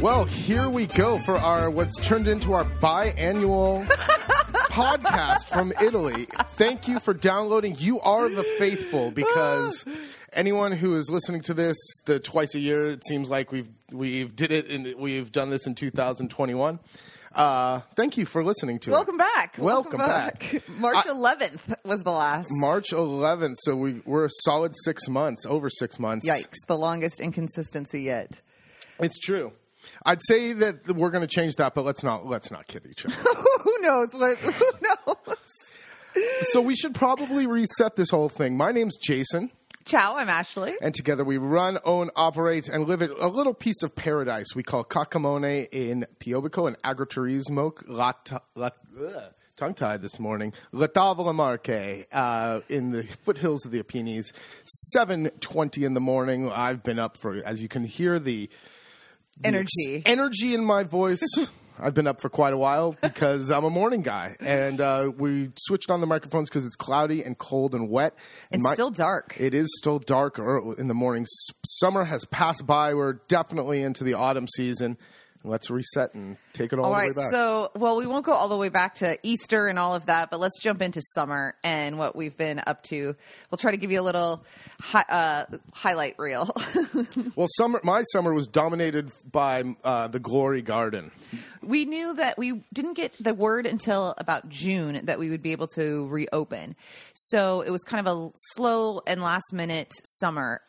Well, here we go for our what's turned into our biannual podcast from Italy. Thank you for downloading. You are the faithful, because anyone who is listening to this the twice a year, it seems like we've done this in 2021. Thank you for listening to Welcome back. March 11th was the last. March 11th. So we're a solid 6 months, over 6 months. Yikes. The longest inconsistency yet. It's true. I'd say that we're going to change that, but let's not kid each other. Who knows? Who knows? So we should probably reset this whole thing. My name's Jason. Ciao, I'm Ashley. And together we run, own, operate, and live at a little piece of paradise we call Kakamone in Piobbico, and agriturismo, tongue-tied this morning, La Tavola Marche, in the foothills of the Apennines, 7:20 in the morning. I've been up for, as you can hear, the energy in my voice. I've been up for quite a while because I'm a morning guy, and we switched on the microphones because it's cloudy and cold and wet. And it's still dark. It is still dark in the morning. Summer has passed by. We're definitely into the autumn season. Let's reset and take it all the way back. So, well, we won't go all the way back to Easter and all of that, but let's jump into summer and what we've been up to. We'll try to give you a little highlight reel. Well, my summer was dominated by the Glory Garden. We knew that we didn't get the word until about June that we would be able to reopen. So it was kind of a slow and last-minute summer.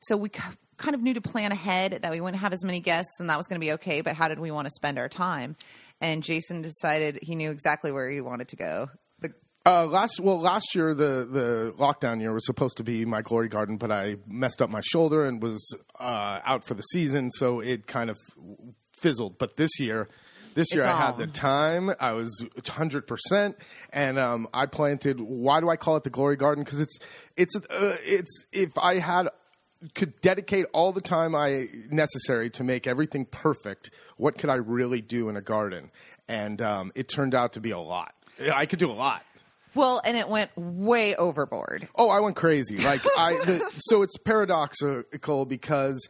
So we kind of knew to plan ahead that we wouldn't have as many guests and that was going to be okay, but how did we want to spend our time? And Jason decided he knew exactly where he wanted to go. Last year, the lockdown year was supposed to be my Glory Garden, but I messed up my shoulder and was out for the season, so it kind of fizzled. But this year I had the time. I was 100%, and I planted. Why do I call it the Glory Garden? Because it's if I could dedicate all the time necessary to make everything perfect, what could I really do in a garden? And it turned out to be a lot. I could do a lot. Well, and it went way overboard. Oh, I went crazy. Like so it's paradoxical because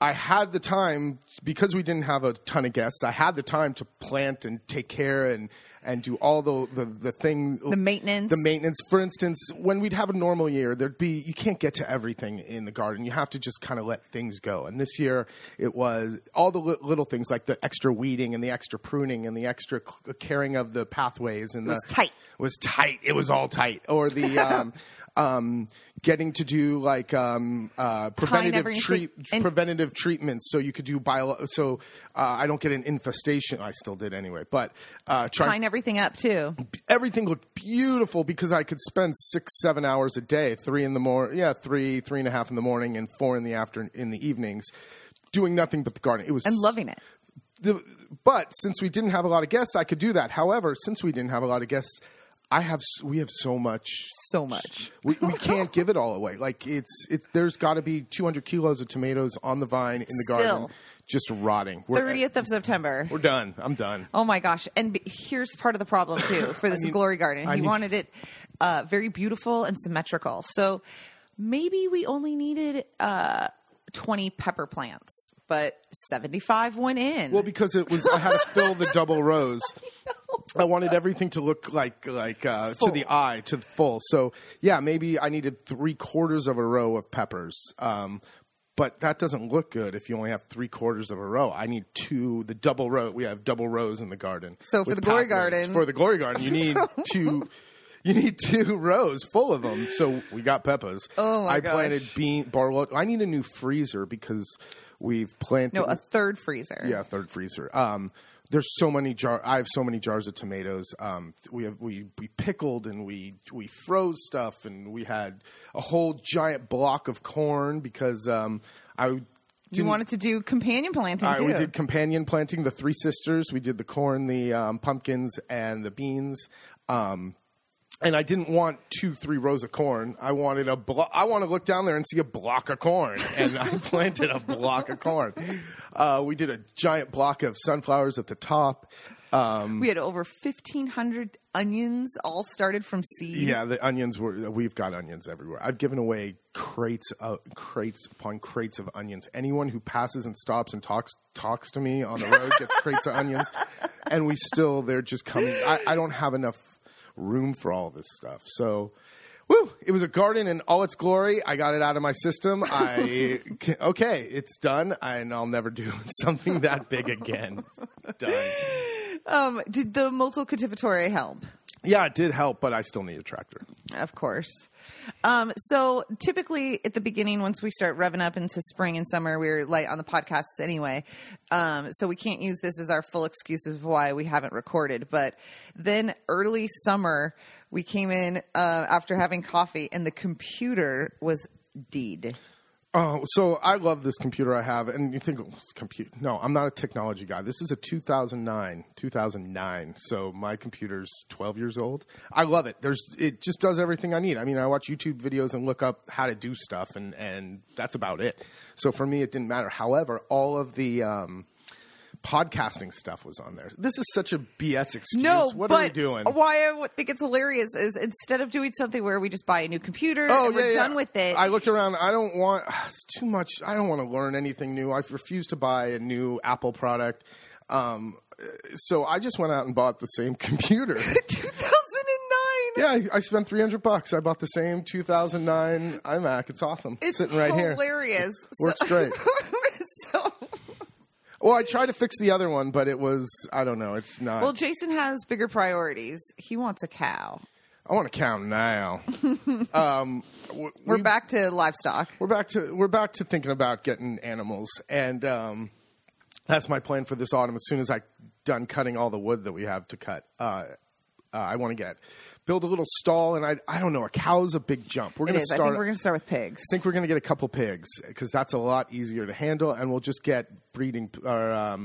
I had the time, because we didn't have a ton of guests, I had the time to plant and take care and do all the thing. The maintenance. For instance, when we'd have a normal year, you can't get to everything in the garden. You have to just kind of let things go. And this year it was all the little things, like the extra weeding and the extra pruning and the extra caring of the pathways. And it was tight. It was all tight. Or the getting to do like preventative treatments, so you could do I don't get an infestation. I still did anyway, but tying everything up too. Everything looked beautiful because I could spend 6-7 hours a day, 3 and a half in the morning, and 4 in the afternoon, in the evenings, doing nothing but the garden. It was and loving it. But since we didn't have a lot of guests, I could do that. However, since we didn't have a lot of guests, we have so much. We can't give it all away. Like there's got to be 200 kilos of tomatoes on the vine in the garden, just rotting. 30th of September. We're done. I'm done. Oh my gosh! And here's part of the problem too for this Glory Garden. He wanted it very beautiful and symmetrical. So maybe we only needed 20 pepper plants, but 75 went in. Well, because I had to fill the double rows. I wanted everything to look like to the eye, to the full. So yeah, maybe I needed 3/4 of a row of peppers. But that doesn't look good if you only have 3/4 of a row. I need the double row. We have double rows in the garden. So for the Glory Garden, you need two. You need 2 rows full of them. So we got peppers. Oh my gosh. I planted barlow. I need a new freezer because we've planted a third freezer. Yeah, a third freezer. There's so many jars. I have so many jars of tomatoes. We pickled and we froze stuff, and we had a whole giant block of corn because you wanted to do companion planting too. We did companion planting. The 3 sisters. We did the corn, the pumpkins, and the beans. And I didn't want 2-3 rows of corn. I wanted I want to look down there and see a block of corn. And I planted a block of corn. We did a giant block of sunflowers at the top. We had over 1,500 onions, all started from seed. Yeah, the onions were. We've got onions everywhere. I've given away crates upon crates of onions. Anyone who passes and stops and talks to me on the road gets crates of onions, and they're just coming. I don't have enough room for all this stuff, so. Woo! It was a garden in all its glory. I got it out of my system. Okay, it's done, and I'll never do something that big again. Done. Did the multicultivatore help? Yeah, it did help, but I still need a tractor. Of course. So typically at the beginning, once we start revving up into spring and summer, we're light on the podcasts anyway. So we can't use this as our full excuse of why we haven't recorded. But then early summer, we came in after having coffee and the computer was dead. Oh, so I love this computer I have. And you think, it's computer. No, I'm not a technology guy. This is a 2009. So my computer's 12 years old. I love it. It just does everything I need. I mean, I watch YouTube videos and look up how to do stuff, and that's about it. So for me, it didn't matter. However, all of the podcasting stuff was on there. This is such a BS excuse. No, what are we doing? Why I think it's hilarious is instead of doing something where we just buy a new computer and we're done with it. I looked around. It's too much. I don't want to learn anything new. I've refused to buy a new Apple product. So I just went out and bought the same computer. 2009. Yeah, I spent $300. I bought the same 2009 iMac. It's awesome. It's sitting right here. Hilarious. Works great. Well, I tried to fix the other one, but it was, I don't know, it's not. Well, Jason has bigger priorities. He wants a cow. I want a cow now. We're back to livestock. We're back to thinking about getting animals, and that's my plan for this autumn. As soon as I'm done cutting all the wood that we have to cut, I want to build a little stall, and I don't know, a cow's a big jump. I think we're going to start with pigs. I think we're going to get a couple pigs because that's a lot easier to handle, and we'll just get breeding or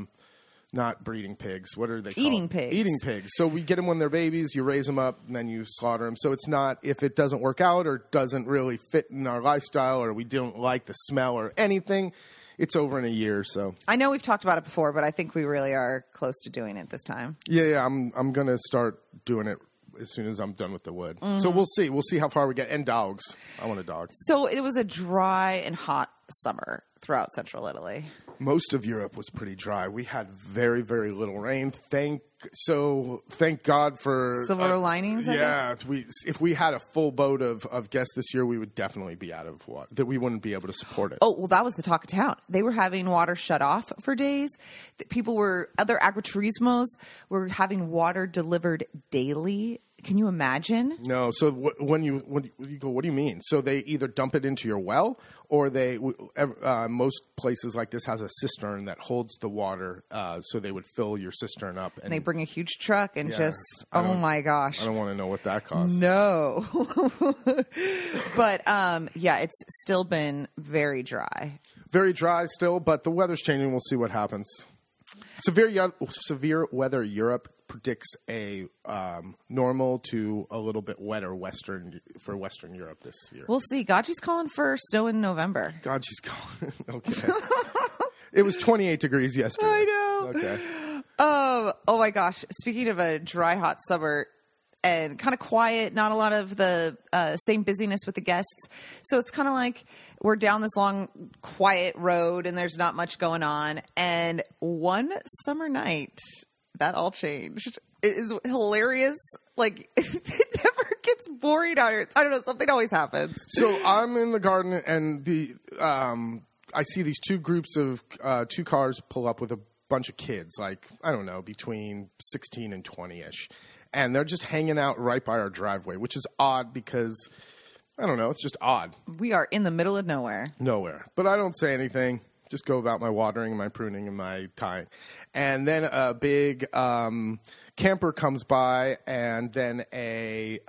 not breeding pigs. What are they called? Eating pigs. Eating pigs. So we get them when they're babies, you raise them up, and then you slaughter them. So it's not, if it doesn't work out or doesn't really fit in our lifestyle or we don't like the smell or anything, it's over in a year, so. I know we've talked about it before, but I think we really are close to doing it this time. Yeah, I'm going to start doing it as soon as I'm done with the wood. Mm-hmm. So we'll see. We'll see how far we get. And dogs. I want a dog. So it was a dry and hot summer throughout central Italy. Most of Europe was pretty dry. We had very, very little rain. Thank God for silver linings. I guess. If we had a full boat of guests this year, we would definitely be out of water. That we wouldn't be able to support it. Oh well, that was the talk of town. They were having water shut off for days. Other agriturismos were having water delivered daily. Can you imagine? No. So when you go, what do you mean? So they either dump it into your well, or most places like this has a cistern that holds the water, so they would fill your cistern up. And they bring a huge truck and oh my gosh. I don't want to know what that costs. No. But it's still been very dry. Very dry still, but the weather's changing. We'll see what happens. Severe weather Europe predicts a normal to a little bit wetter Western Europe this year. We'll see. Gaji's calling for snow in November. Gaji's calling. Okay. It was 28 degrees yesterday. I know. Okay. Oh my gosh. Speaking of a dry, hot summer and kind of quiet, not a lot of the same busyness with the guests. So it's kind of like we're down this long, quiet road and there's not much going on. And one summer night, that all changed. It is hilarious. Like, it never gets boring out here. I don't know. Something always happens. So I'm in the garden, and I see these two groups of two cars pull up with a bunch of kids. Like, I don't know, between 16 and 20-ish. And they're just hanging out right by our driveway, which is odd because, I don't know, it's just odd. We are in the middle of nowhere. But I don't say anything. Just go about my watering and my pruning and my tying. And then a big camper comes by, and then a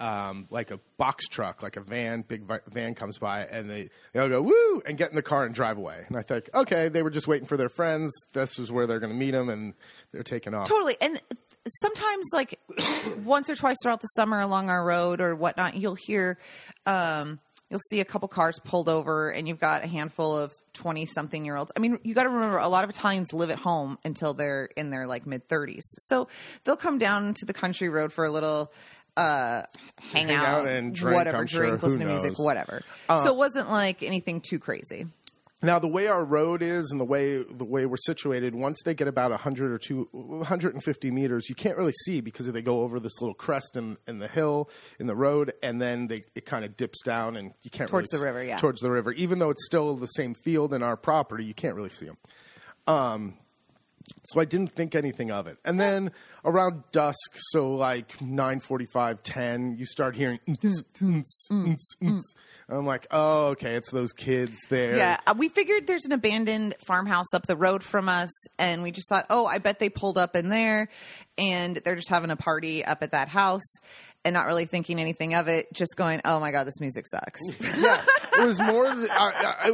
box truck, like a van, big van comes by, and they all go, woo, and get in the car and drive away. And I think, okay, they were just waiting for their friends. This is where they're going to meet them, and they're taking off. Totally. And sometimes, like, once or twice throughout the summer along our road or whatnot, you'll hear you'll see a couple cars pulled over and you've got a handful of 20-something-year-olds. I mean, you got to remember a lot of Italians live at home until they're in their like mid-30s. So they'll come down to the country road for a little hangout and drink, whatever, drink, listen to music, whatever. So it wasn't like anything too crazy. Now, the way our road is and the way we're situated, once they get about 100 or 150 meters, you can't really see because they go over this little crest in the hill, in the road, and then it kind of dips down and you can't really see. Towards the river, yeah. Towards the river. Even though it's still the same field in our property, you can't really see them. So I didn't think anything of it. And then around dusk, so like 9:45, 10, you start hearing and I'm like, oh, okay, it's those kids there. Yeah, we figured there's an abandoned farmhouse up the road from us, and we just thought, oh, I bet they pulled up in there, and they're just having a party up at that house and not really thinking anything of it, just going, oh, my God, this music sucks. Yeah. It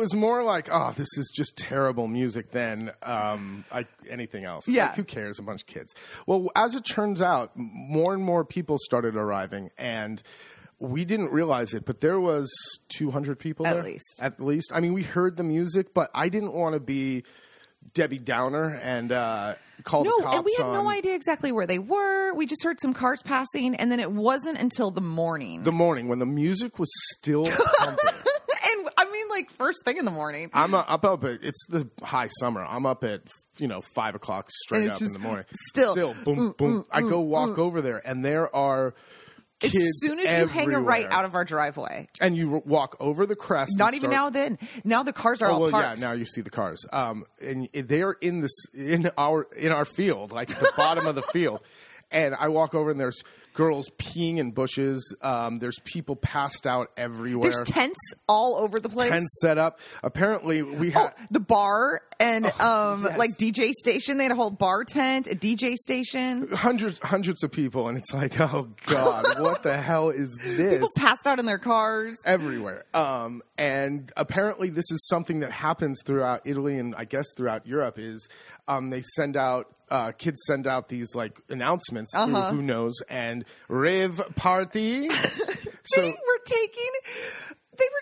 was more like, oh, this is just terrible music than anything else. Yeah. Like, who cares? A bunch of kids. Well, as it turns out, more and more people started arriving, and we didn't realize it, but there was 200 people there. At least. I mean, we heard the music, but I didn't want to be Debbie Downer and called the cops. No, and we had no idea exactly where they were. We just heard some cars passing, and then it wasn't until the morning. The morning, when the music was still pumping. And I mean, like, first thing in the morning. I'm up at, it's the high summer. I'm up at, 5:00 straight up in the morning. Still, boom, boom. I go walk over there, and there are kids as soon as everywhere. You hang a right out of our driveway. And you walk over the crest. Not even now then. Now the cars are all parked. Yeah, now you see the cars. And they are in our field, like the bottom of the field. And I walk over, and there's girls peeing in bushes. There's people passed out everywhere. There's tents all over the place. Tents set up. Apparently, we had the bar and yes. Like DJ station. They had a whole bar tent, a DJ station. Hundreds of people, and it's like, oh God, what the hell is this? People passed out in their cars everywhere. And apparently, this is something that happens throughout Italy and I guess throughout Europe. Is they send out. Kids send out these, like, announcements through Who Knows and rave party. They were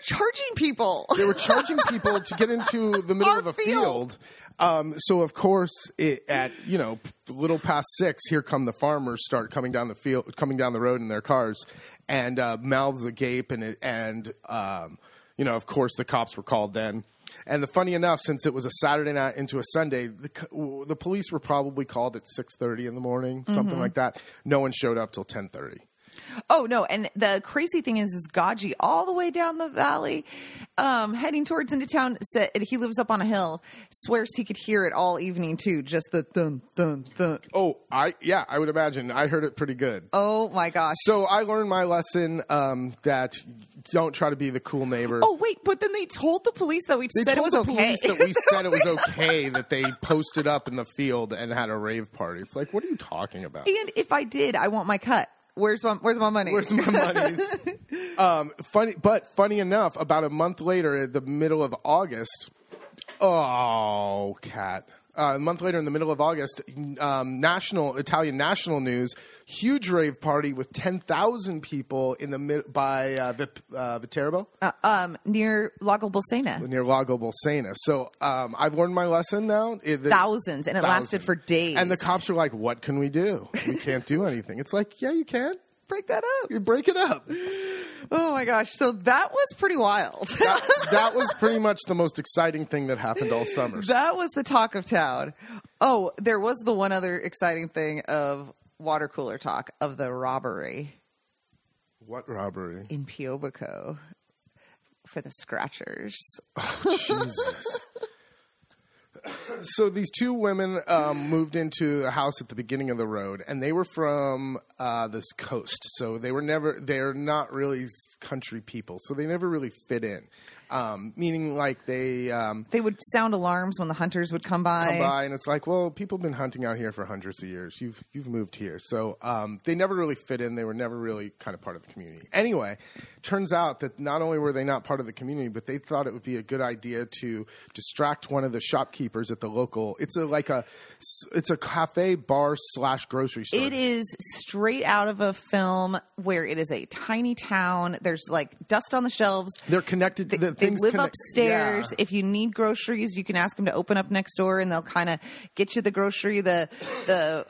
charging people to get into the middle of a field. So, of course, at a little past 6, here come the farmers start coming down the road in their cars and mouths agape. And of course, the cops were called then. And funny enough, since it was a Saturday night into a Sunday, the police were probably called at 6:30 in the morning, something like that. No one showed up till 10:30. Oh, no. And the crazy thing is Gaji, all the way down the valley, heading towards into town, said he lives up on a hill, swears he could hear it all evening, too. Just the thun, thun, thun. I would imagine. I heard it pretty good. Oh, my gosh. So I learned my lesson that don't try to be the cool neighbor. Oh, wait. But then they told the police that we said it was okay that they posted up in the field and had a rave party. It's like, what are you talking about? And if I did, I want my cut. Where's my money? Where's my monies? Funny enough, about a month later, in the middle of August, Italian national news, huge rave party with 10,000 people in the Viterbo? Near Lago Bolsena. So I've learned my lesson now. Thousands. It lasted for days. And the cops are like, what can we do? We can't do anything. It's like, yeah, you can. Break that up. You break it up. Oh, my gosh. So that was pretty wild. that was pretty much the most exciting thing that happened all summer. That was the talk of town. Oh, there was the one other exciting thing of water cooler talk of the robbery. What robbery? In Piobbico for the Scratchers. Oh, Jesus. So these two women moved into a house at the beginning of the road, and they were from this coast. So they're not really country people. So they never really fit in. Meaning like they would sound alarms when the hunters would come by, and it's like, well, people have been hunting out here for hundreds of years. You've moved here. So they never really fit in. They were never really kind of part of the community. Anyway, turns out that not only were they not part of the community, but they thought it would be a good idea to distract one of the shopkeepers at the local. It's a cafe bar / grocery store. It is straight out of a film where it is a tiny town. There's like dust on the shelves. They're connected. They live upstairs. Yeah. If you need groceries, you can ask them to open up next door, and they'll kind of get you the grocery. It's the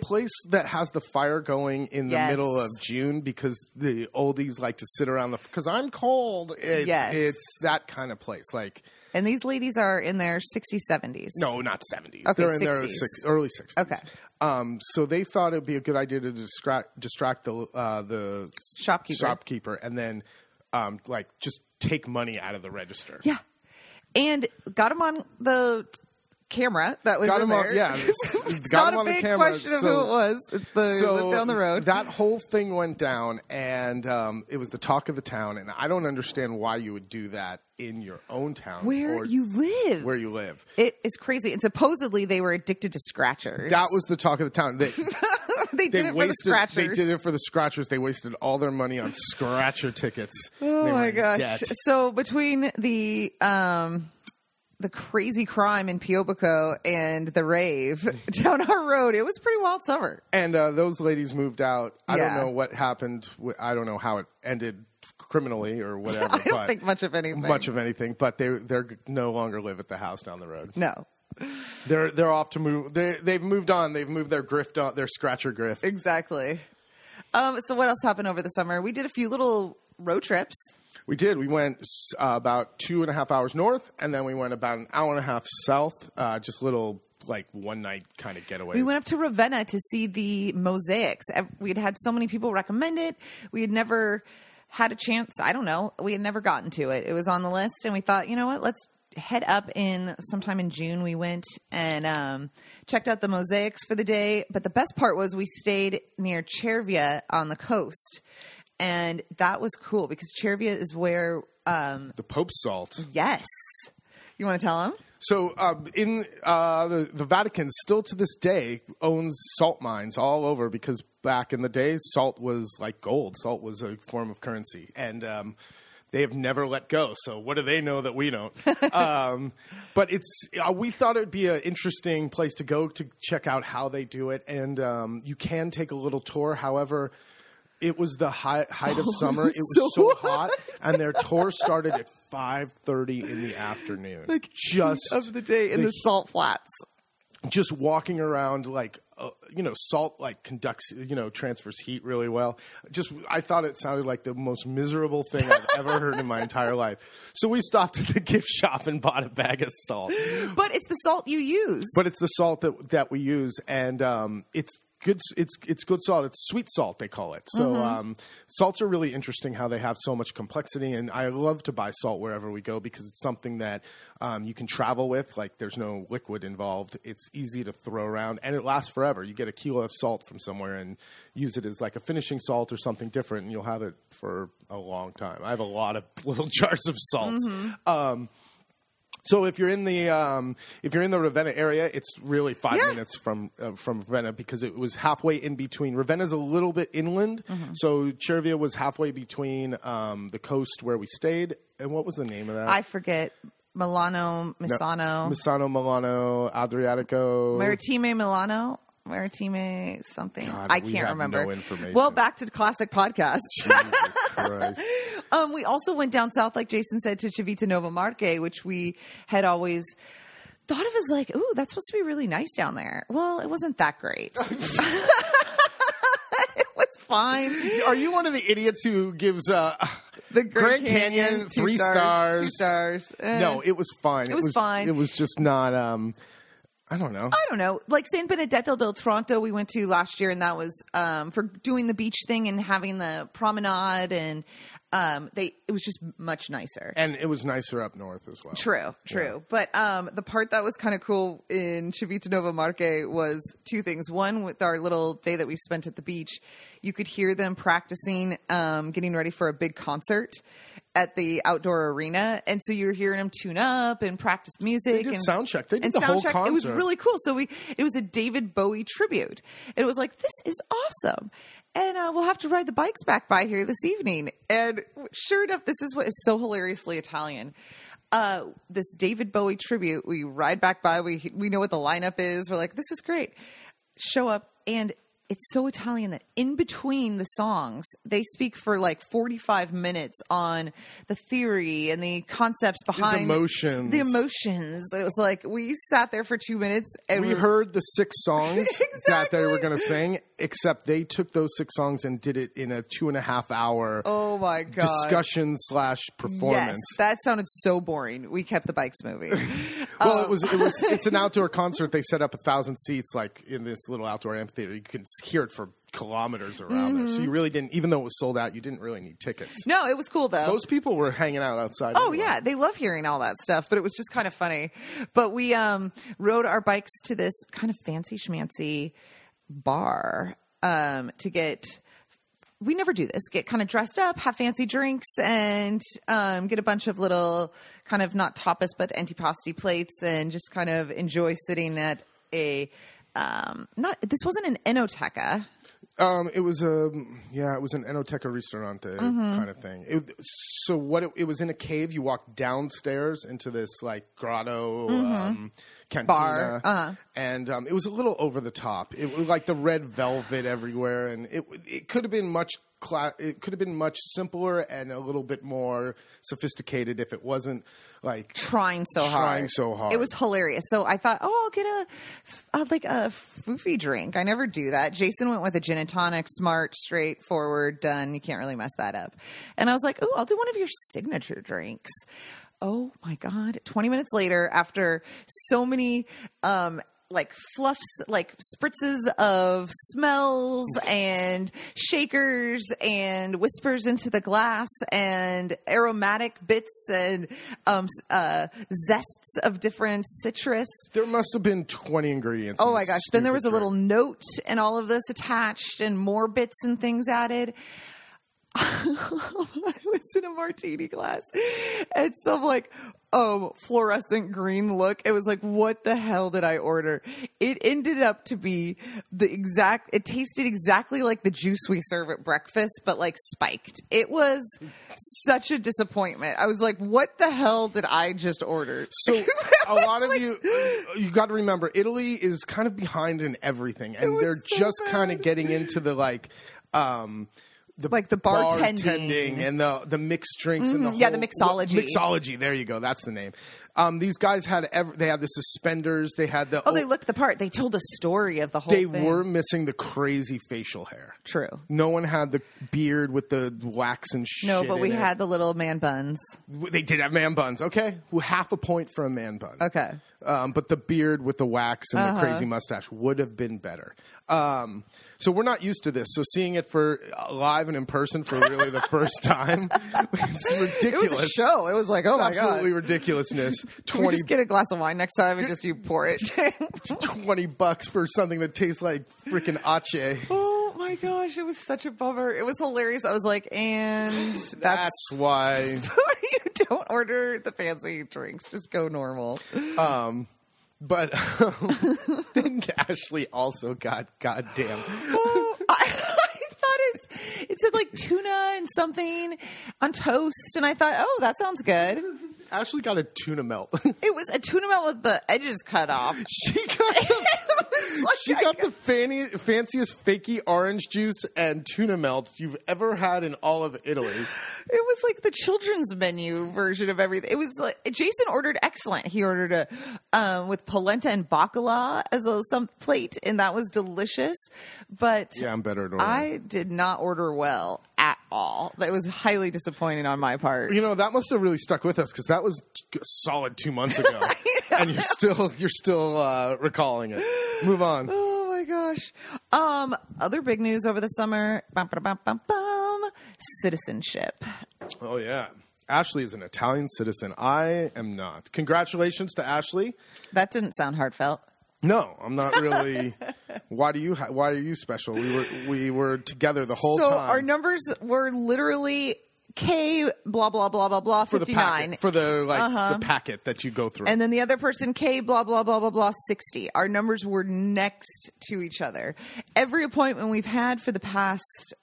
place that has the fire going in the middle of June because the oldies like to sit around the because I'm cold. It's that kind of place. And these ladies are in their 60s, 70s. No, not 70s. Okay, they're in 60s. Their early 60s. Okay. So they thought it would be a good idea to distract the shopkeeper and then just take money out of the register. Yeah. And got him on the camera that was in there. Yeah, it's got him on the camera. It's not a big question of who it was. It's lived down the road. That whole thing went down, and it was the talk of the town. And I don't understand why you would do that in your own town, where you live. It is crazy. And supposedly they were addicted to scratchers. That was the talk of the town. They did it for the scratchers. They wasted all their money on scratcher tickets. Oh my gosh! Debt. So between the crazy crime in Piobbico and the rave down our road. It was a pretty wild summer. And those ladies moved out. I don't know what happened. I don't know how it ended criminally or whatever. I don't think much of anything. But they're no longer live at the house down the road. No. They're off to move. They've moved on. They've moved their grift on, their scratcher grift. Exactly. So what else happened over the summer? We did a few little road trips. We did. We went about 2.5 hours north, and then we went about an hour and a half south, just little one-night kind of getaway. We went up to Ravenna to see the mosaics. We had so many people recommend it. We had never had a chance. I don't know. We had never gotten to it. It was on the list, and we thought, you know what? Let's head up sometime in June. We went and checked out the mosaics for the day. But the best part was we stayed near Cervia on the coast. And that was cool because Cervia is where the Pope's salt. Yes. You want to tell him? So the Vatican still to this day owns salt mines all over because back in the day, salt was like gold. Salt was a form of currency. And they have never let go. So what do they know that we don't? But we thought it would be an interesting place to go to check out how they do it. And you can take a little tour. However, it was the height of summer. It was so hot, and their tour started at 5:30 in the afternoon. Just of the day in the salt flats. Just walking around, salt conducts, transfers heat really well. I thought it sounded like the most miserable thing I've ever heard in my entire life. So we stopped at the gift shop and bought a bag of salt. But it's the salt you use. But it's the salt that we use, and it's. Good, it's good salt. It's sweet salt, they call it. So salts are really interesting how they have so much complexity. And I love to buy salt wherever we go because it's something that you can travel with. There's no liquid involved. It's easy to throw around and it lasts forever. You get a kilo of salt from somewhere and use it as a finishing salt or something different, and you'll have it for a long time. I have a lot of little jars of salts. So if you're in the Ravenna area, it's really 5 minutes from Ravenna because it was halfway in between. Ravenna's a little bit inland, so Cervia was halfway between the coast where we stayed. And what was the name of that? I forget. Misano, Milano, Adriatico. Maritime Milano. Maritime something. God, I can't remember. No information. Well, back to the classic podcast. Jesus Christ. We also went down south, like Jason said, to Civitanova Marche, which we had always thought of as ooh, that's supposed to be really nice down there. Well, it wasn't that great. It was fine. Are you one of the idiots who gives the Grand Canyon 3 stars? 2 stars. No, it was fine. It was fine. It was just not... I don't know. San Benedetto del Tronto we went to last year, and that was for doing the beach thing and having the promenade, and it was just much nicer. And it was nicer up north as well. True. Yeah. But the part that was kind of cool in Civitanova Marche was 2 things. One, with our little day that we spent at the beach, you could hear them practicing getting ready for a big concert at the outdoor arena, and so you're hearing them tune up and practice music. They did sound check. They did the whole concert. It was really cool. So it was a David Bowie tribute. And it was this is awesome. And we'll have to ride the bikes back by here this evening. And sure enough, this is what is so hilariously Italian. this David Bowie tribute. We ride back by. We know what the lineup is. We're like, this is great. Show up, and it's so Italian that in between the songs, they speak for like 45 minutes on the theory and the concepts behind emotions. The emotions. It was like we sat there for 2 minutes and we heard the 6 songs exactly. that they were going to sing, except they took those 6 songs and did it in a 2.5 hour oh my God. discussion/performance. Yes, that sounded so boring. We kept the bikes moving. Well, it was it's an outdoor concert. They set up 1,000 seats like in this little outdoor amphitheater. You can hear it for kilometers around mm-hmm. there. So you really didn't, even though it was sold out, you didn't really need tickets. No, it was cool though. Most people were hanging out outside. Oh anyway. Yeah. They love hearing all that stuff, but it was just kind of funny. But we rode our bikes to this kind of fancy schmancy bar to get, we never do this, get kind of dressed up, have fancy drinks, and get a bunch of little kind of not tapas, but antipasti plates and just kind of enjoy sitting at a, this wasn't an Enoteca. It was an Enoteca Ristorante mm-hmm. kind of thing. It was in a cave. You walked downstairs into this like grotto mm-hmm. Cantina, uh-huh. and it was a little over the top. It was like the red velvet everywhere, and it could have been much. It could have been much simpler and a little bit more sophisticated if it wasn't like trying so hard. It was hilarious. So I thought, I'll get a foofy drink. I never do that. Jason went with a gin and tonic, smart, straightforward, done. You can't really mess that up. And I was like, I'll do one of your signature drinks. Oh my God. 20 minutes later, after so many, like fluffs, like spritzes of smells and shakers and whispers into the glass and aromatic bits and zests of different citrus. There must have been 20 ingredients. Oh my gosh. Then there was a little note and all of this attached and more bits and things added. I was in a martini glass and some like fluorescent green look. It was like, what the hell did I order? It ended up to be it tasted exactly like the juice we serve at breakfast, but like spiked. It was such a disappointment. I was like, what the hell did I just order? So a lot of you got to remember, Italy is kind of behind in everything, and they're so just kind of getting into the like, the bartending and the mixed drinks mm-hmm. and the mixology. Mixology, there you go. That's the name. These guys had the suspenders. They had the... they looked the part. They told a story of the whole thing. They were missing the crazy facial hair. True. No one had the beard with the wax and shit. No, but we had the little man buns. They did have man buns. Okay. Well, 0.5 point for a man bun. Okay. But the beard with the wax and the crazy mustache would have been better. So we're not used to this. So seeing it for live and in person for really the first time, it's ridiculous. It was a show. It was like, oh my God. Absolutely ridiculousness. Can we just get a glass of wine next time and just you pour it? $20 for something that tastes like freaking ace. Oh my gosh, it was such a bummer. It was hilarious. I was like, and that's why you don't order the fancy drinks. Just go normal. But then Ashley also got goddamn. It said like tuna and something on toast, and I thought, that sounds good. Ashley got a tuna melt. It was a tuna melt with the edges cut off. She got the fanciest fakey orange juice and tuna melt you've ever had in all of Italy. It was like the children's menu version of everything. It was like Jason ordered excellent. He ordered with polenta and bacala as some plate, and that was delicious. But yeah, I'm better at ordering. I did not order well at all. That was highly disappointing on my part. You know, that must have really stuck with us because that was a solid 2 months ago, and you're still recalling it. Move on. Oh my gosh. Other big news over the summer. Citizenship. Oh yeah. Ashley is an Italian citizen. I am not. Congratulations to Ashley. That didn't sound heartfelt. No, I'm not really. Why are you special? We were together the whole time. So our numbers were literally K blah blah blah blah blah 59 for the packet that you go through, and then the other person K blah blah blah blah blah 60. Our numbers were next to each other. Every appointment we've had for the past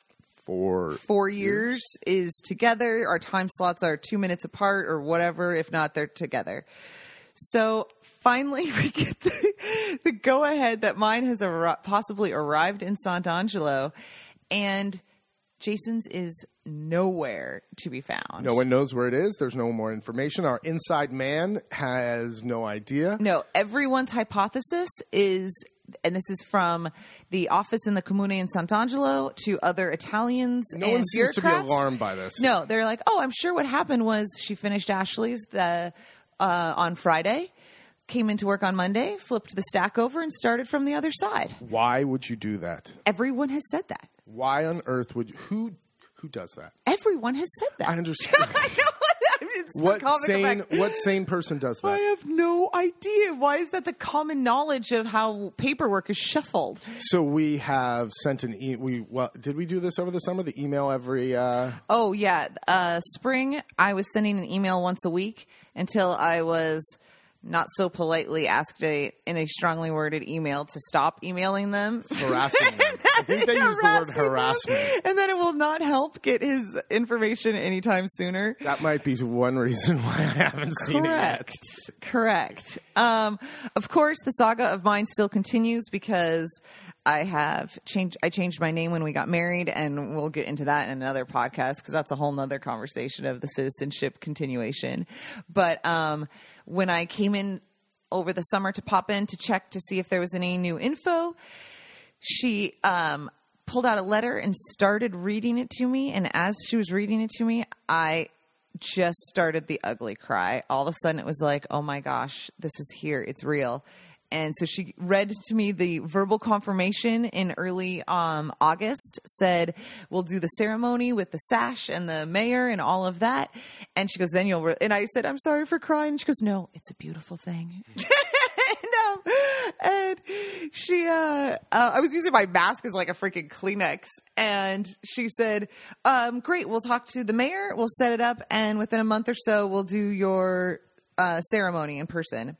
4 years is together. Our time slots are 2 minutes apart or whatever. If not, they're together. So finally, we get the go-ahead that mine has possibly arrived in Sant'Angelo, and Jason's is nowhere to be found. No one knows where it is. There's no more information. Our inside man has no idea. No, everyone's hypothesis is, and this is from the office in the Comune in Sant'Angelo to other Italians and bureaucrats. No one seems to be alarmed by this. No, they're like, oh, I'm sure what happened was she finished Ashley's on Friday, came into work on Monday, flipped the stack over, and started from the other side. Why would you do that? Everyone has said that. Why on earth would you? Who does that? Everyone has said that. I understand. I know. What sane person does that? I have no idea. Why is that the common knowledge of how paperwork is shuffled? So we have sent an email. Did we do this over the summer? The email every... Oh, yeah. Spring, I was sending an email once a week until I was not so politely asked in a strongly worded email to stop emailing them. Harassing them. I think they use the word harassment. And then it will not help get his information anytime sooner. That might be one reason why I haven't seen it yet. Correct. Of course, the saga of mine still continues because I changed my name when we got married, and we'll get into that in another podcast because that's a whole nother conversation of the citizenship continuation. But when I came in over the summer to pop in to check to see if there was any new info, she pulled out a letter and started reading it to me. And as she was reading it to me, I just started the ugly cry. All of a sudden it was like, oh my gosh, this is here. It's real. And so she read to me the verbal confirmation in early August, said, we'll do the ceremony with the sash and the mayor and all of that. And she goes, then you'll... And I said, I'm sorry for crying. And she goes, no, it's a beautiful thing. And she, I was using my mask as like a freaking Kleenex. And she said, great, we'll talk to the mayor. We'll set it up. And within a month or so, we'll do your ceremony in person.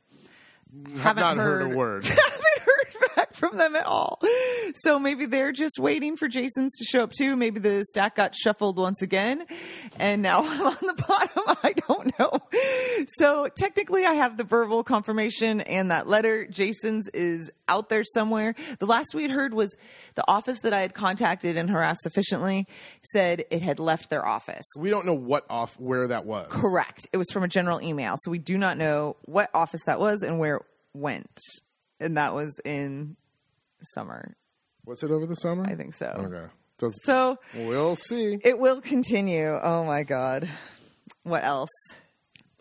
Haven't heard a word. Haven't heard back from them at all. So maybe they're just waiting for Jason's to show up too. Maybe the stack got shuffled once again, and now I'm on the bottom. I don't know. So technically, I have the verbal confirmation and that letter. Jason's is out there somewhere. The last we had heard was the office that I had contacted and harassed sufficiently said it had left their office. We don't know where that was. Correct. It was from a general email. So we do not know what office that was and where it went. And that was in summer. Was it over the summer? I think so. Okay. So we'll see. It will continue. Oh my God. What else?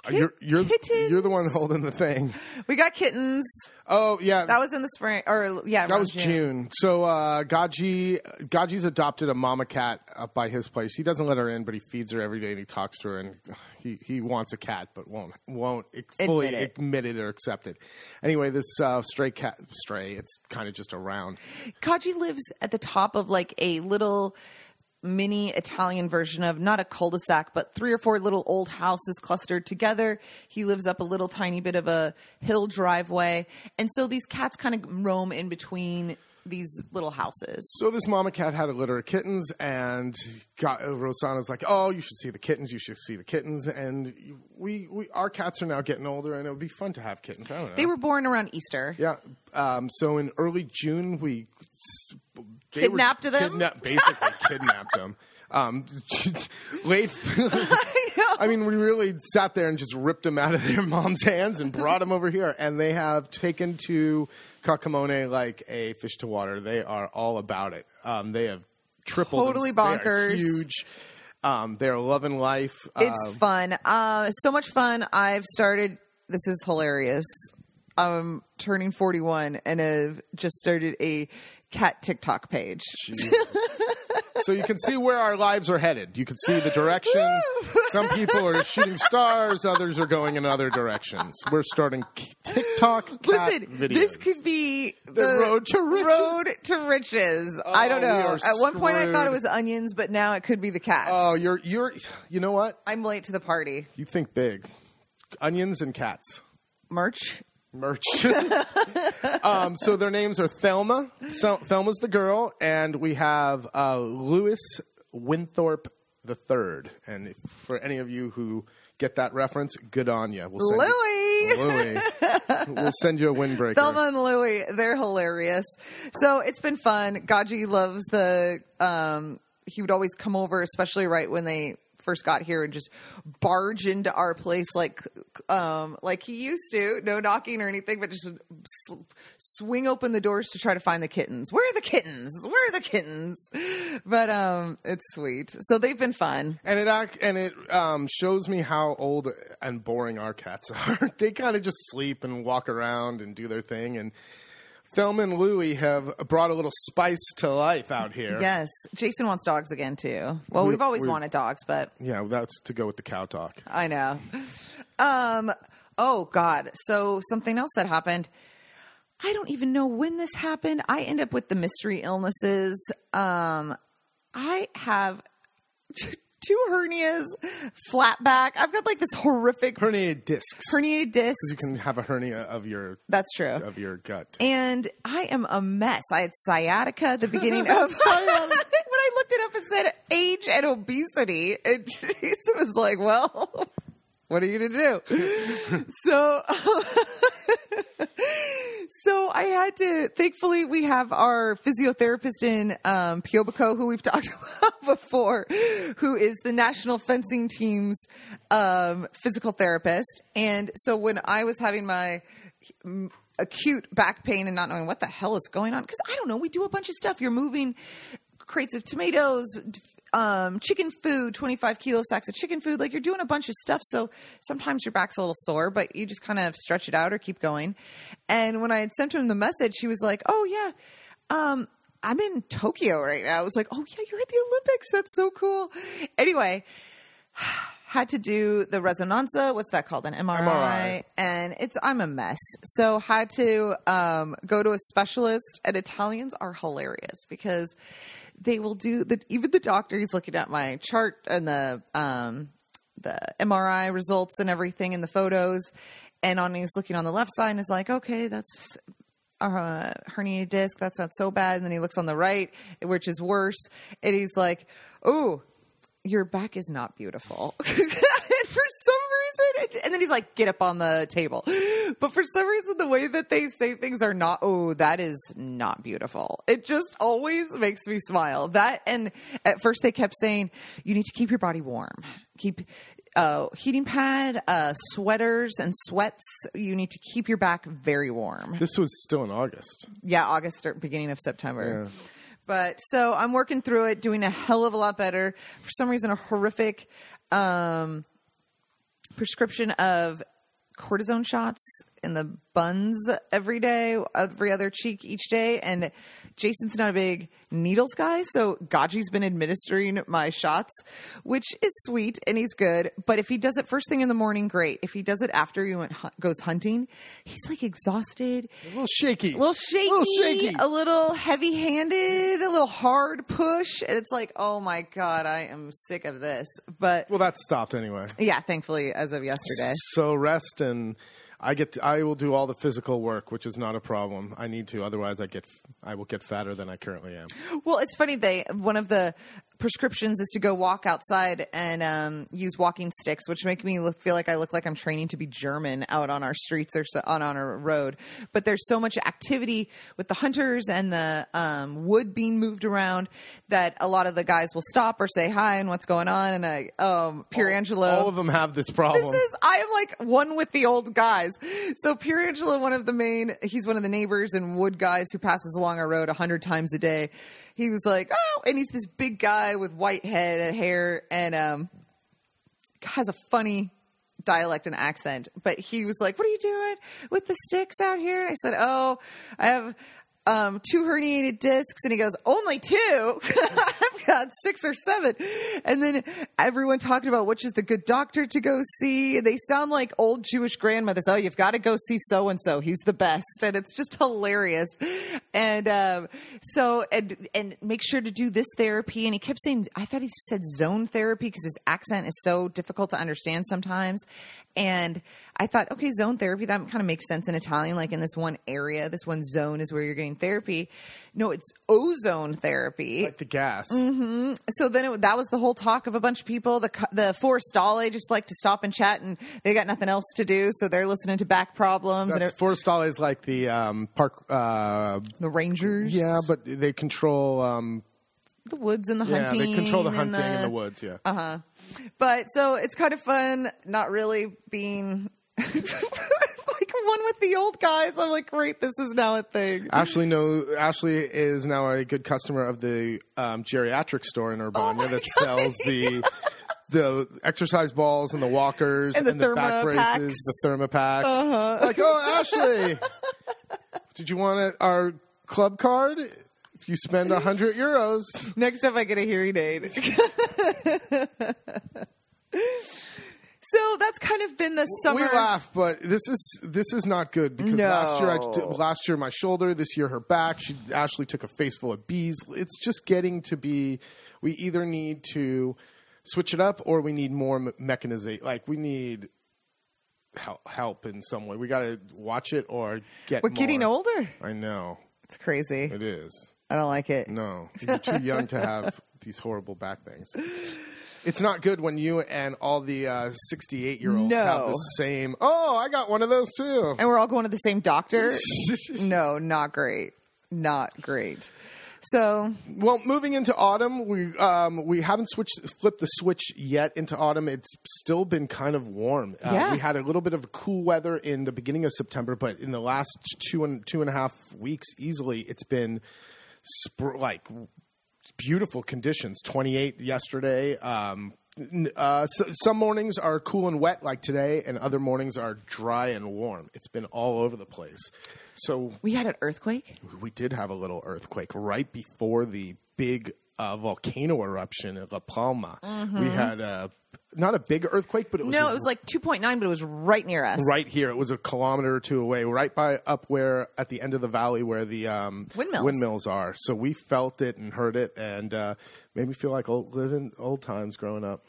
You're the one holding the thing. We got kittens. Oh yeah, that was in the spring, or yeah, that was June. So Gaji's adopted a mama cat up by his place. He doesn't let her in, but he feeds her every day and he talks to her. And he wants a cat, but won't fully admit it or accept it. Anyway, this stray cat. It's kind of just around. Gaji lives at the top of like a little mini Italian version of not a cul-de-sac, but 3 or 4 little old houses clustered together. He lives up a little tiny bit of a hill driveway. And so these cats kind of roam in between these little houses. So this mama cat had a litter of kittens, and Rosanna's like, oh, you should see the kittens. You should see the kittens. And our cats are now getting older, and it would be fun to have kittens. I don't know. They were born around Easter. Yeah. So in early June, we kidnapped them. I know. I mean, we really sat there and just ripped them out of their mom's hands and brought them over here. And they have taken to Kakamone like a fish to water. They are all about it. They have tripled. Totally bonkers. They are huge. They're loving life. It's fun. So much fun. I've started. This is hilarious. I'm turning 41 and I've just started a cat TikTok page. So you can see where our lives are headed. You can see the direction. Some people are shooting stars. Others are going in other directions. We're starting TikTok cat videos. This could be the road to riches. Oh, I don't know. At one point I thought it was onions, but now it could be the cats. Oh, you know what? I'm late to the party. You think big. Onions and cats. Merch. So their names are Thelma's the girl, and we have Louis Winthorpe the Third. And if, for any of you who get that reference, good on you. Louis! We'll send you a windbreaker. Thelma and Louis, they're hilarious. So it's been fun. Gaji loves the... he would always come over, especially right when they first got here, and just barge into our place like he used to. No knocking or anything, but just swing open the doors to try to find the kittens. Where are the kittens? Where are the kittens? But it's sweet. So they've been fun, and it shows me how old and boring our cats are. They kind of just sleep and walk around and do their thing, and Thelma and Louie have brought a little spice to life out here. Yes. Jason wants dogs again, too. Well, we've always wanted dogs, but... Yeah, that's to go with the cow talk. I know. Oh, God. So something else that happened. I don't even know when this happened. I end up with the mystery illnesses. I have... two hernias, flat back. I've got like this horrific herniated discs. You can have a hernia of your gut, and I am a mess. I had sciatica at the beginning of when I looked it up and said age and obesity, and Jason was like, "Well, what are you gonna do?" So I had to, thankfully we have our physiotherapist in Piobbico, who we've talked about before, who is the national fencing team's physical therapist. And so when I was having my acute back pain and not knowing what the hell is going on, because I don't know, we do a bunch of stuff. You're moving crates of tomatoes, chicken food, 25-kilo sacks of chicken food. Like, you're doing a bunch of stuff, so sometimes your back's a little sore, but you just kind of stretch it out or keep going. And when I had sent him the message, he was like, "Oh, yeah, I'm in Tokyo right now." I was like, "Oh, yeah, you're at the Olympics. That's so cool." Anyway, had to do the resonanza. What's that called? An MRI. And I'm a mess. So had to go to a specialist. And Italians are hilarious because – they will do even the doctor, he's looking at my chart and the MRI results and everything and the photos, and he's looking on the left side and is like, "Okay, that's a herniated disc. That's not so bad." And then he looks on the right, which is worse. And he's like, "Oh, your back is not beautiful." For some reason, and then he's like, "Get up on the table." But for some reason, the way that they say things are not, "Oh, that is not beautiful." It just always makes me smile. That, and at first they kept saying, "You need to keep your body warm. Keep heating pad, sweaters and sweats. You need to keep your back very warm." This was still in August. Yeah, August or beginning of September. Yeah. But so I'm working through it, doing a hell of a lot better. For some reason, a horrific... prescription of cortisone shots in the buns every day, every other cheek each day. And Jason's not a big needles guy, so Gaji's been administering my shots, which is sweet, and he's good. But if he does it first thing in the morning, great. If he does it after he goes hunting, he's like exhausted. A little shaky. A little heavy-handed, a little hard push. And it's like, oh, my God, I am sick of this. But well, that stopped anyway. Yeah, thankfully, as of yesterday. So rest and... I will do all the physical work, which is not a problem. I need to, otherwise I will get fatter than I currently am. Well, it's funny. One of the prescriptions is to go walk outside and use walking sticks, which make me feel like I look like I'm training to be German out on our streets or on our road. But there's so much activity with the hunters and the wood being moved around that a lot of the guys will stop or say hi and what's going on. And Pierangelo, all of them have this problem. I am like one with the old guys. So Pierangelo, he's one of the neighbors and wood guys who passes along our road 100 times a day. He was like, "Oh," and he's this big guy with white head and hair and has a funny dialect and accent. But he was like, "What are you doing with the sticks out here?" And I said, "Oh, I have two herniated discs." And he goes, "Only two? I've got 6 or 7. And then everyone talked about which is the good doctor to go see. They sound like old Jewish grandmothers. "Oh, you've got to go see so-and-so. He's the best." And it's just hilarious. And so make sure to do this therapy. And he kept saying, I thought he said zone therapy because his accent is so difficult to understand sometimes. And I thought, okay, zone therapy, that kind of makes sense in Italian. Like in this one area, this one zone is where you're getting therapy. No, it's ozone therapy. Like the gas. Mm-hmm. Mm-hmm. So then that was the whole talk of a bunch of people. The four stalley just like to stop and chat, and they got nothing else to do, so they're listening to Back Problems. That's, and four stalley's like the park... the rangers? Yeah, but they control... the woods and the hunting. Yeah, they control the hunting and the woods, yeah. Uh-huh. But so it's kind of fun not really being... one with the old guys. I'm like, great, this is now a thing. Ashley is now a good customer of the geriatric store in Urbana that sells the exercise balls and the walkers and the back braces, the thermopacks. Uh-huh. Like, oh, Ashley, did you want our club card? If you spend €100, next time I get a hearing aid. So that's kind of been the summer. We laugh, but this is not good because last year my shoulder, this year her back. Ashley took a face full of bees. It's just getting to be. We either need to switch it up or we need more mechanization. Like we need help in some way. We got to watch it or get. We're getting older. I know. It's crazy. It is. I don't like it. No, you're too young to have these horrible back things. It's not good when you and all the 68-year-olds have the same, oh, I got one of those too. And we're all going to the same doctor. No, not great. Not great. So, well, moving into autumn, we haven't flipped the switch yet into autumn. It's still been kind of warm. Yeah. We had a little bit of cool weather in the beginning of September, but in the last two and a half weeks easily, it's been beautiful conditions, 28 yesterday. Some mornings are cool and wet like today, and other mornings are dry and warm. It's been all over the place. So we had an earthquake? We did have a little earthquake right before the big volcano eruption at La Palma. Mm-hmm. We had not a big earthquake, but it was... No, it was like 2.9, but it was right near us. Right here. It was a kilometer or two away, right by up where at the end of the valley where the windmills are. So we felt it and heard it and made me feel like old times growing up.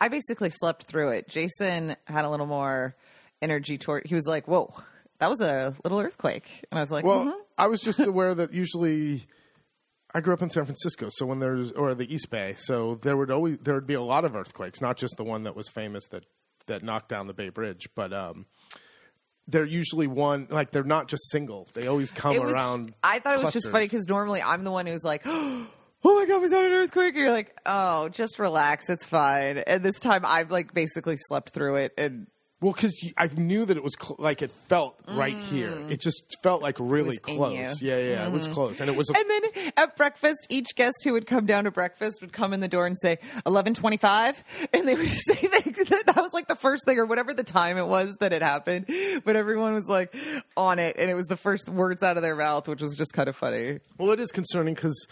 I basically slept through it. Jason had a little more energy toward... He was like, whoa, that was a little earthquake. And I was like, well, mm-hmm. I was just aware that usually... I grew up in San Francisco, so the East Bay, so there would be a lot of earthquakes, not just the one that was famous that knocked down the Bay Bridge, but they're usually they're not just single. They always come around. I thought it was just funny because normally I'm the one who's like, oh my God, was that an earthquake? And you're like, oh, just relax, it's fine. And this time I've like basically slept through it and. Well, because I knew that it was it felt right here. It just felt like really close. Yeah, yeah, It was close, and it was. And then at breakfast, each guest who would come down to breakfast would come in the door and say 11:25, and they would just say that was like the first thing or whatever the time it was that it happened. But everyone was like on it, and it was the first words out of their mouth, which was just kind of funny. Well, it is concerning because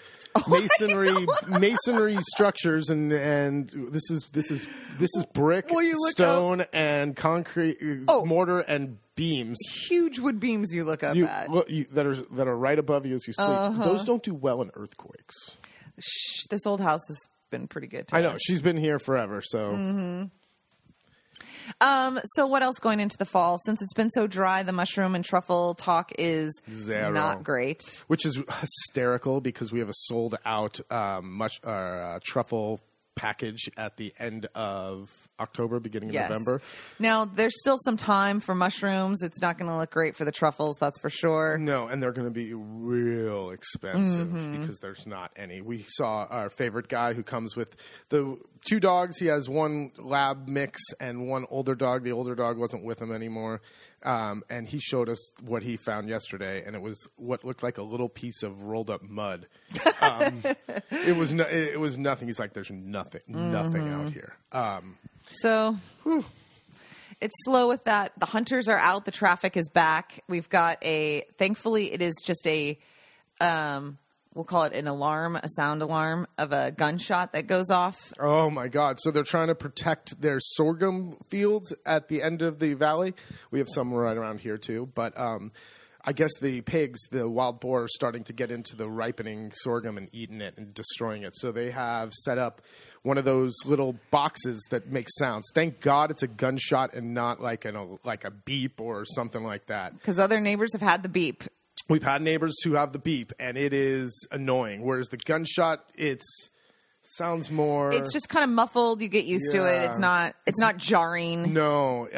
masonry structures, and this is brick, stone, and concrete. Concrete, mortar, and beams. Huge wood beams you look up at. That are right above you as you sleep. Uh-huh. Those don't do well in earthquakes. Shh, this old house has been pretty good to us. I know. She's been here forever, so... Mm-hmm. So what else going into the fall? Since it's been so dry, the mushroom and truffle talk is not great. Which is hysterical because we have a sold-out truffle... package at the end of October, beginning of November. Now, there's still some time for mushrooms. It's not going to look great for the truffles, that's for sure. No, and they're going to be real expensive because there's not any. We saw our favorite guy who comes with the two dogs. He has one lab mix and one older dog. The older dog wasn't with him anymore. And he showed us what he found yesterday, and it was what looked like a little piece of rolled up mud. It was nothing. He's like, there's nothing out here. It's slow with that. The hunters are out. The traffic is back. We've got thankfully it is just we'll call it a sound alarm of a gunshot that goes off. Oh, my God. So they're trying to protect their sorghum fields at the end of the valley. We have some right around here, too. But I guess the wild boar, are starting to get into the ripening sorghum and eating it and destroying it. So they have set up one of those little boxes that make sounds. Thank God it's a gunshot and not like a beep or something like that. Because other neighbors have had the beep. We've had neighbors who have the beep, and it is annoying. Whereas the gunshot, it's Sounds more... It's just kind of muffled. You get used to it. It's not jarring. No,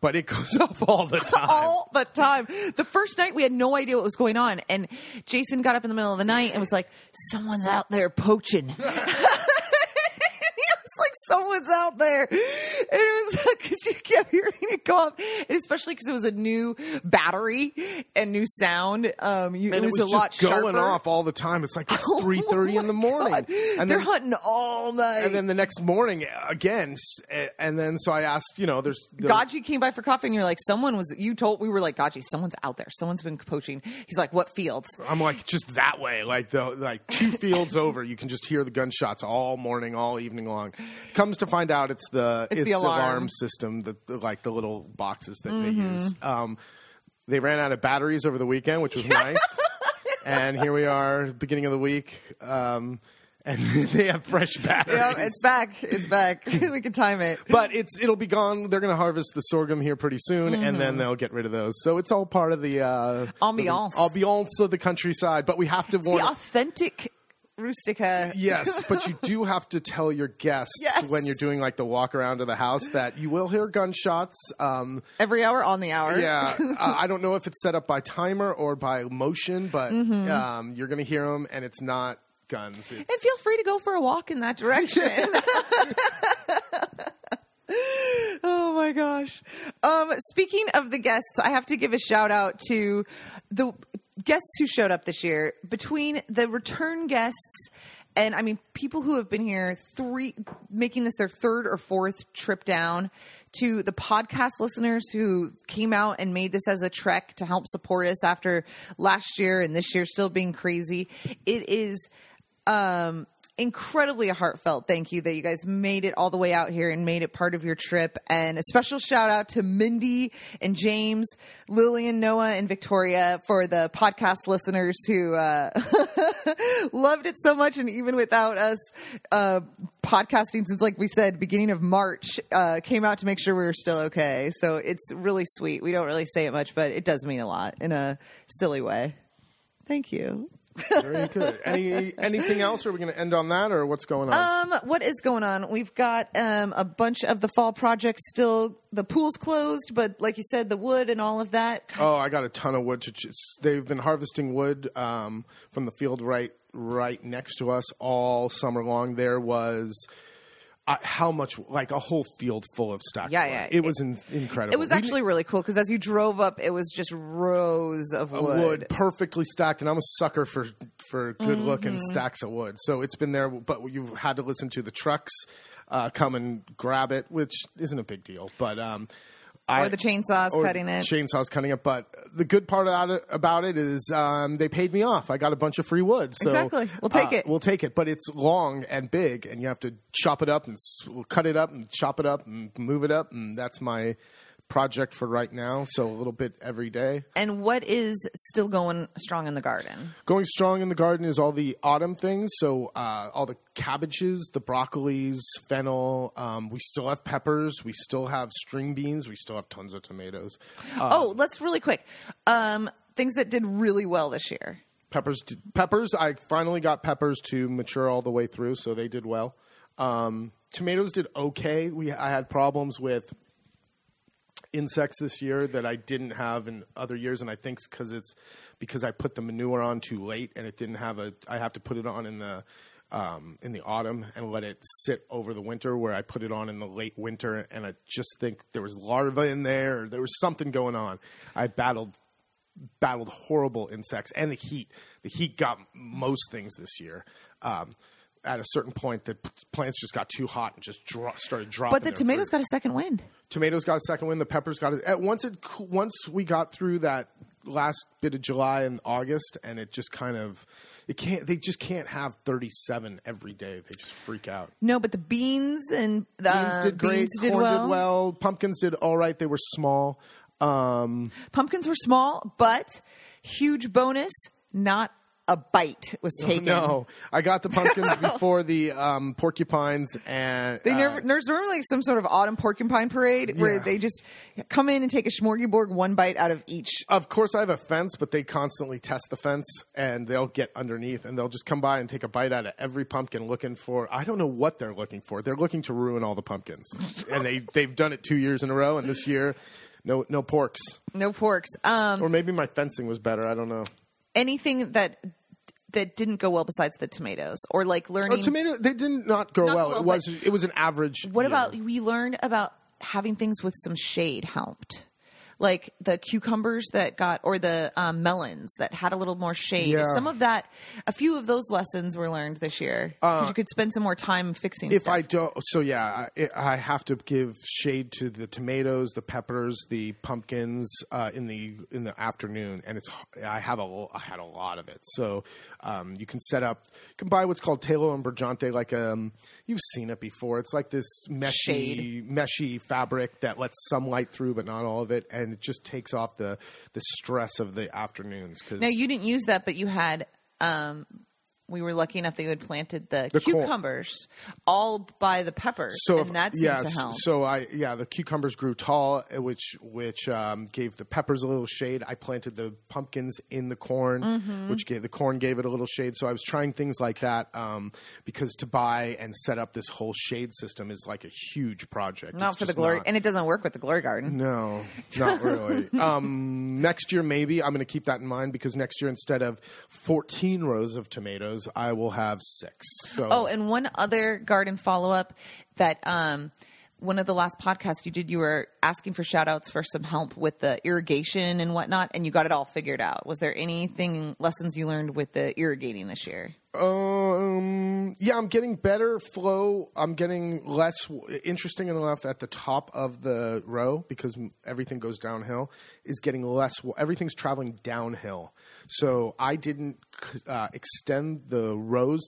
but it goes off all the time. All the time. The first night, we had no idea what was going on. And Jason got up in the middle of the night and was like, someone's out there poaching. Someone's out there. And it was like, because you kept hearing it go off, and especially because it was a new battery and new sound. It was a lot sharper. Going off all the time. It's like 3:30 in the morning. God. And they're hunting all night. And then the next morning again. And then so I asked, there's Gaji came by for coffee, and you're like, we were like, Gaji, someone's out there. Someone's been poaching. He's like, what fields? I'm like, just that way, like 2 fields over. You can just hear the gunshots all morning, all evening long. Comes to find out it's the alarm system, like the little boxes that they use. They ran out of batteries over the weekend, which was nice. And here we are, beginning of the week, and they have fresh batteries. Yeah, it's back. We can time it. But it'll be gone. They're going to harvest the sorghum here pretty soon, and then they'll get rid of those. So it's all part of the... ambiance of the countryside. But we have to... warn the authentic... Rustica. Yes, but you do have to tell your guests when you're doing like the walk around of the house that you will hear gunshots. Every hour on the hour. Yeah. I don't know if it's set up by timer or by motion, but you're going to hear them, and it's not guns. And feel free to go for a walk in that direction. Oh my gosh. Speaking of the guests, I have to give a shout out to the guests who showed up this year. Between the return guests and people who have been here making this their 3rd or 4th trip down, to the podcast listeners who came out and made this as a trek to help support us after last year and this year still being crazy. It is incredibly a heartfelt thank you that you guys made it all the way out here and made it part of your trip. And a special shout out to Mindy and James, Lillian, Noah, and Victoria for the podcast listeners who loved it so much. And even without us podcasting since, like we said, beginning of March, came out to make sure we were still okay. So it's really sweet. We don't really say it much, but it does mean a lot in a silly way. Thank you. Very good. Anything else? Are we going to end on that, or what's going on? What is going on? We've got a bunch of the fall projects still. The pool's closed, but like you said, the wood and all of that. Oh, I got a ton of wood. They've been harvesting wood from the field right next to us all summer long. There was... how much, like a whole field full of stock. Yeah. It was incredible. It was actually really cool because as you drove up, it was just rows of wood. Perfectly stacked. And I'm a sucker for good looking stacks of wood. So it's been there, but you've had to listen to the trucks come and grab it, which isn't a big deal. But Chainsaws cutting it. But the good part about it is they paid me off. I got a bunch of free wood. So, exactly. We'll take it. But it's long and big, and you have to chop it up and cut it up and chop it up and move it up. And that's my project for right now. So a little bit every day. And what is still going strong in the garden? Going strong in the garden is all the autumn things. So all the cabbages, the broccolis, fennel. We still have peppers. We still have string beans. We still have tons of tomatoes. Let's really quick. Things that did really well this year. Peppers. I finally got peppers to mature all the way through, so they did well. Tomatoes did okay. I had problems with insects this year that I didn't have in other years, and I think because I put the manure on too late, and it didn't have I have to put it on in the autumn and let it sit over the winter, where I put it on in the late winter, and I just think there was larvae in there. There was something going on. I battled horrible insects, and the heat. The heat got most things this year. At a certain point, the plants just got too hot and just started dropping. But the tomatoes got a second wind. The peppers got it. Once we got through that last bit of July and August, and it just kind of they just can't have 37 every day. They just freak out. No, but the beans and the beans did great. Corn did well. Pumpkins did all right. They were small. Pumpkins were small, but huge bonus. Not a bite was taken. Oh, no, I got the pumpkins before the porcupines, and there's normally some sort of autumn porcupine parade where they just come in and take a smorgasbord, one bite out of each. Of course, I have a fence, but they constantly test the fence, and they'll get underneath, and they'll just come by and take a bite out of every pumpkin, looking for I don't know what they're looking for. They're looking to ruin all the pumpkins, and they've done it 2 years in a row, and this year, no porks, no porks. Or maybe my fencing was better. I don't know. Anything that didn't go well besides the tomatoes, or like learning they did not go well. It was an average. What about we learned about having things with some shade helped, like the cucumbers that got or the melons that had a little more shade. Yeah. Some of that, a few of those lessons were learned this year. You could spend some more time fixing. If stuff. I don't, so yeah, I have to give shade to the tomatoes, the peppers, the pumpkins in the afternoon, and I had a lot of it. So you can buy what's called telo ombragante, like you've seen it before. It's like this meshy fabric that lets some light through, but not all of it, and it just takes off the stress of the afternoons. Now, you didn't use that, but you had we were lucky enough that you had planted the cucumbers all by the peppers, seemed to help. So the cucumbers grew tall, which gave the peppers a little shade. I planted the pumpkins in the corn, which gave it a little shade. So I was trying things like that because to buy and set up this whole shade system is like a huge project. Not for the glory, and it doesn't work with the glory garden. No, not really. Next year, maybe I'm going to keep that in mind, because next year, instead of 14 rows of tomatoes, I will have 6. So. Oh, and one other garden follow-up that one of the last podcasts you did, you were asking for shout-outs for some help with the irrigation and whatnot, and you got it all figured out. Was there anything, lessons you learned with the irrigating this year? I'm getting better flow. I'm getting less interesting enough at the top of the row, because everything goes downhill, is getting less. Everything's traveling downhill. So I didn't extend the rows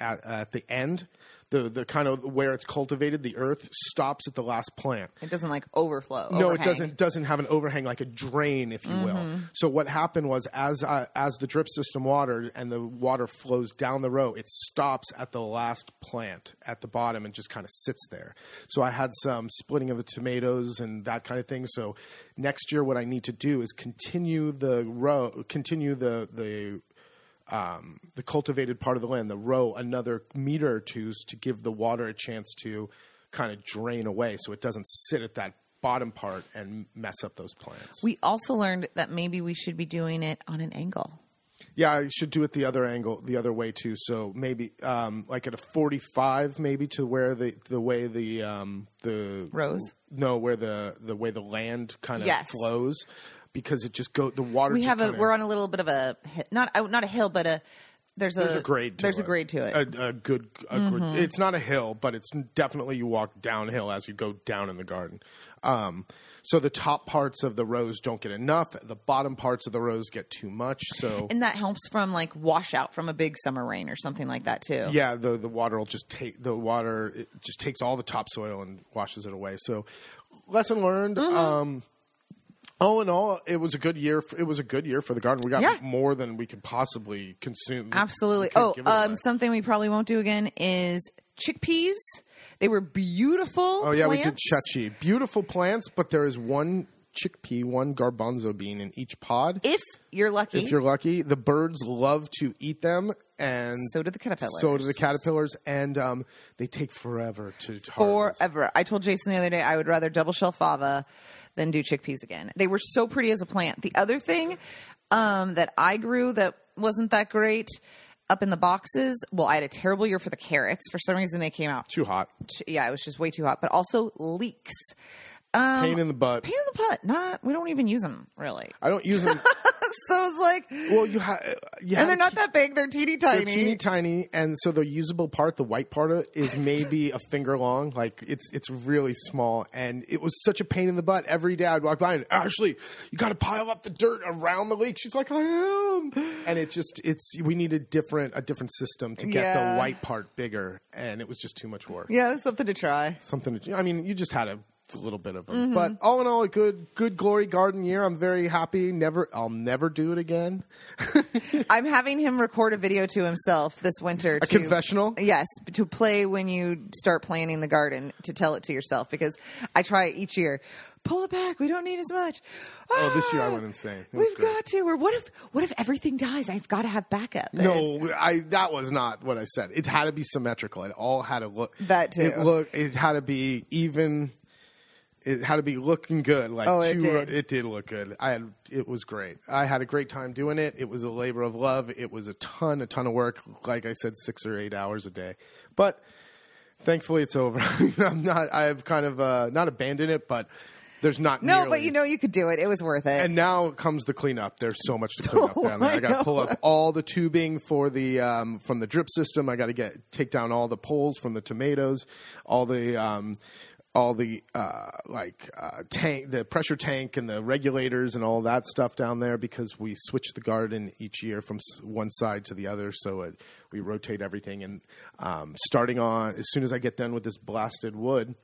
at the end. The kind of where it's cultivated, the earth stops at the last plant. It doesn't like overflow. No, overhang. It doesn't have an overhang, like a drain, if you will. So what happened was, as the drip system watered and the water flows down the row, it stops at the last plant at the bottom and just kind of sits there. So I had some splitting of the tomatoes and that kind of thing. So next year, what I need to do is continue the row, the cultivated part of the land, the row, another meter or two to give the water a chance to kind of drain away so it doesn't sit at that bottom part and mess up those plants. We also learned that maybe we should be doing it on an angle. Yeah, I should do it the other angle, the other way too. So maybe like at a 45, maybe to where the way the rows. No, where the way the land kind of flows. Because it just the water. We're on a little bit of a not a hill, but there's a grade. There's a grade to it. Good. It's not a hill, but it's definitely you walk downhill as you go down in the garden. So the top parts of the rows don't get enough. The bottom parts of the rows get too much. So and that helps from like washout from a big summer rain or something like that too. Yeah, the water will just take it just takes all the topsoil and washes it away. So lesson learned. All in all, it was a good year. It was a good year for the garden. We got more than we could possibly consume. Absolutely. Something we probably won't do again is chickpeas. They were beautiful. Oh yeah, plants. We did chachi. Beautiful plants, but there is one chickpea, one garbanzo bean in each pod. If you're lucky, the birds love to eat them, and so do the caterpillars, and they take forever to harvest. Forever. I told Jason the other day I would rather double shell fava than do chickpeas again. They were so pretty as a plant. The other thing that I grew that wasn't that great up in the boxes, well, I had a terrible year for the carrots. For some reason, they came out too hot. It was just way too hot. But also leeks. Pain in the butt. Pain in the butt. We don't even use them, really. I don't use them. So it's like... Well, and they're not that big. They're teeny tiny. They're teeny tiny. And so the usable part, the white part of it, is maybe a finger long. Like, it's really small. And it was such a pain in the butt. Every day I'd walk by and, Ashley, you got to pile up the dirt around the leak. She's like, I am. And it just... We need a different system to get the white part bigger. And it was just too much work. Yeah, it was something to try. I mean, you just had to a little bit of them. Mm-hmm. But all in all, a good glory garden year. I'm very happy. I'll never do it again. I'm having him record a video to himself this winter. A confessional? Yes, to play when you start planning the garden, to tell it to yourself, because I try it each year. Pull it back. We don't need as much. Oh, this year I went insane. We've got to. Or what if everything dies? I've got to have backup. No, that was not what I said. It had to be symmetrical. It all had to look. That too. It had to be even. It had to be looking good. It did look good. It was great. I had a great time doing it. It was a labor of love. It was a ton of work. Like I said, 6 or 8 hours a day. But thankfully, it's over. I've kind of not abandoned it, but. There's not nearly. No, but you could do it. It was worth it. And now comes the cleanup. There's so much to clean up down there. I got to pull up all the tubing for the from the drip system. I got to take down all the poles from the tomatoes, all the tank, the pressure tank, and the regulators, and all that stuff down there, because we switch the garden each year from one side to the other, so we rotate everything. And starting on as soon as I get done with this blasted wood,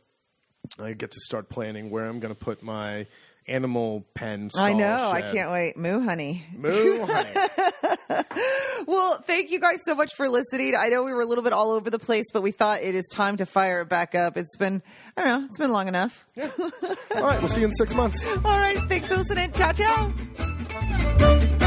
I get to start planning where I'm going to put my animal pen. I know. Shed. I can't wait. Moo honey. Well, thank you guys so much for listening. I know we were a little bit all over the place, but we thought it is time to fire it back up. It's been long enough. Yeah. All right. We'll see you in 6 months. All right. Thanks for listening. Ciao, ciao.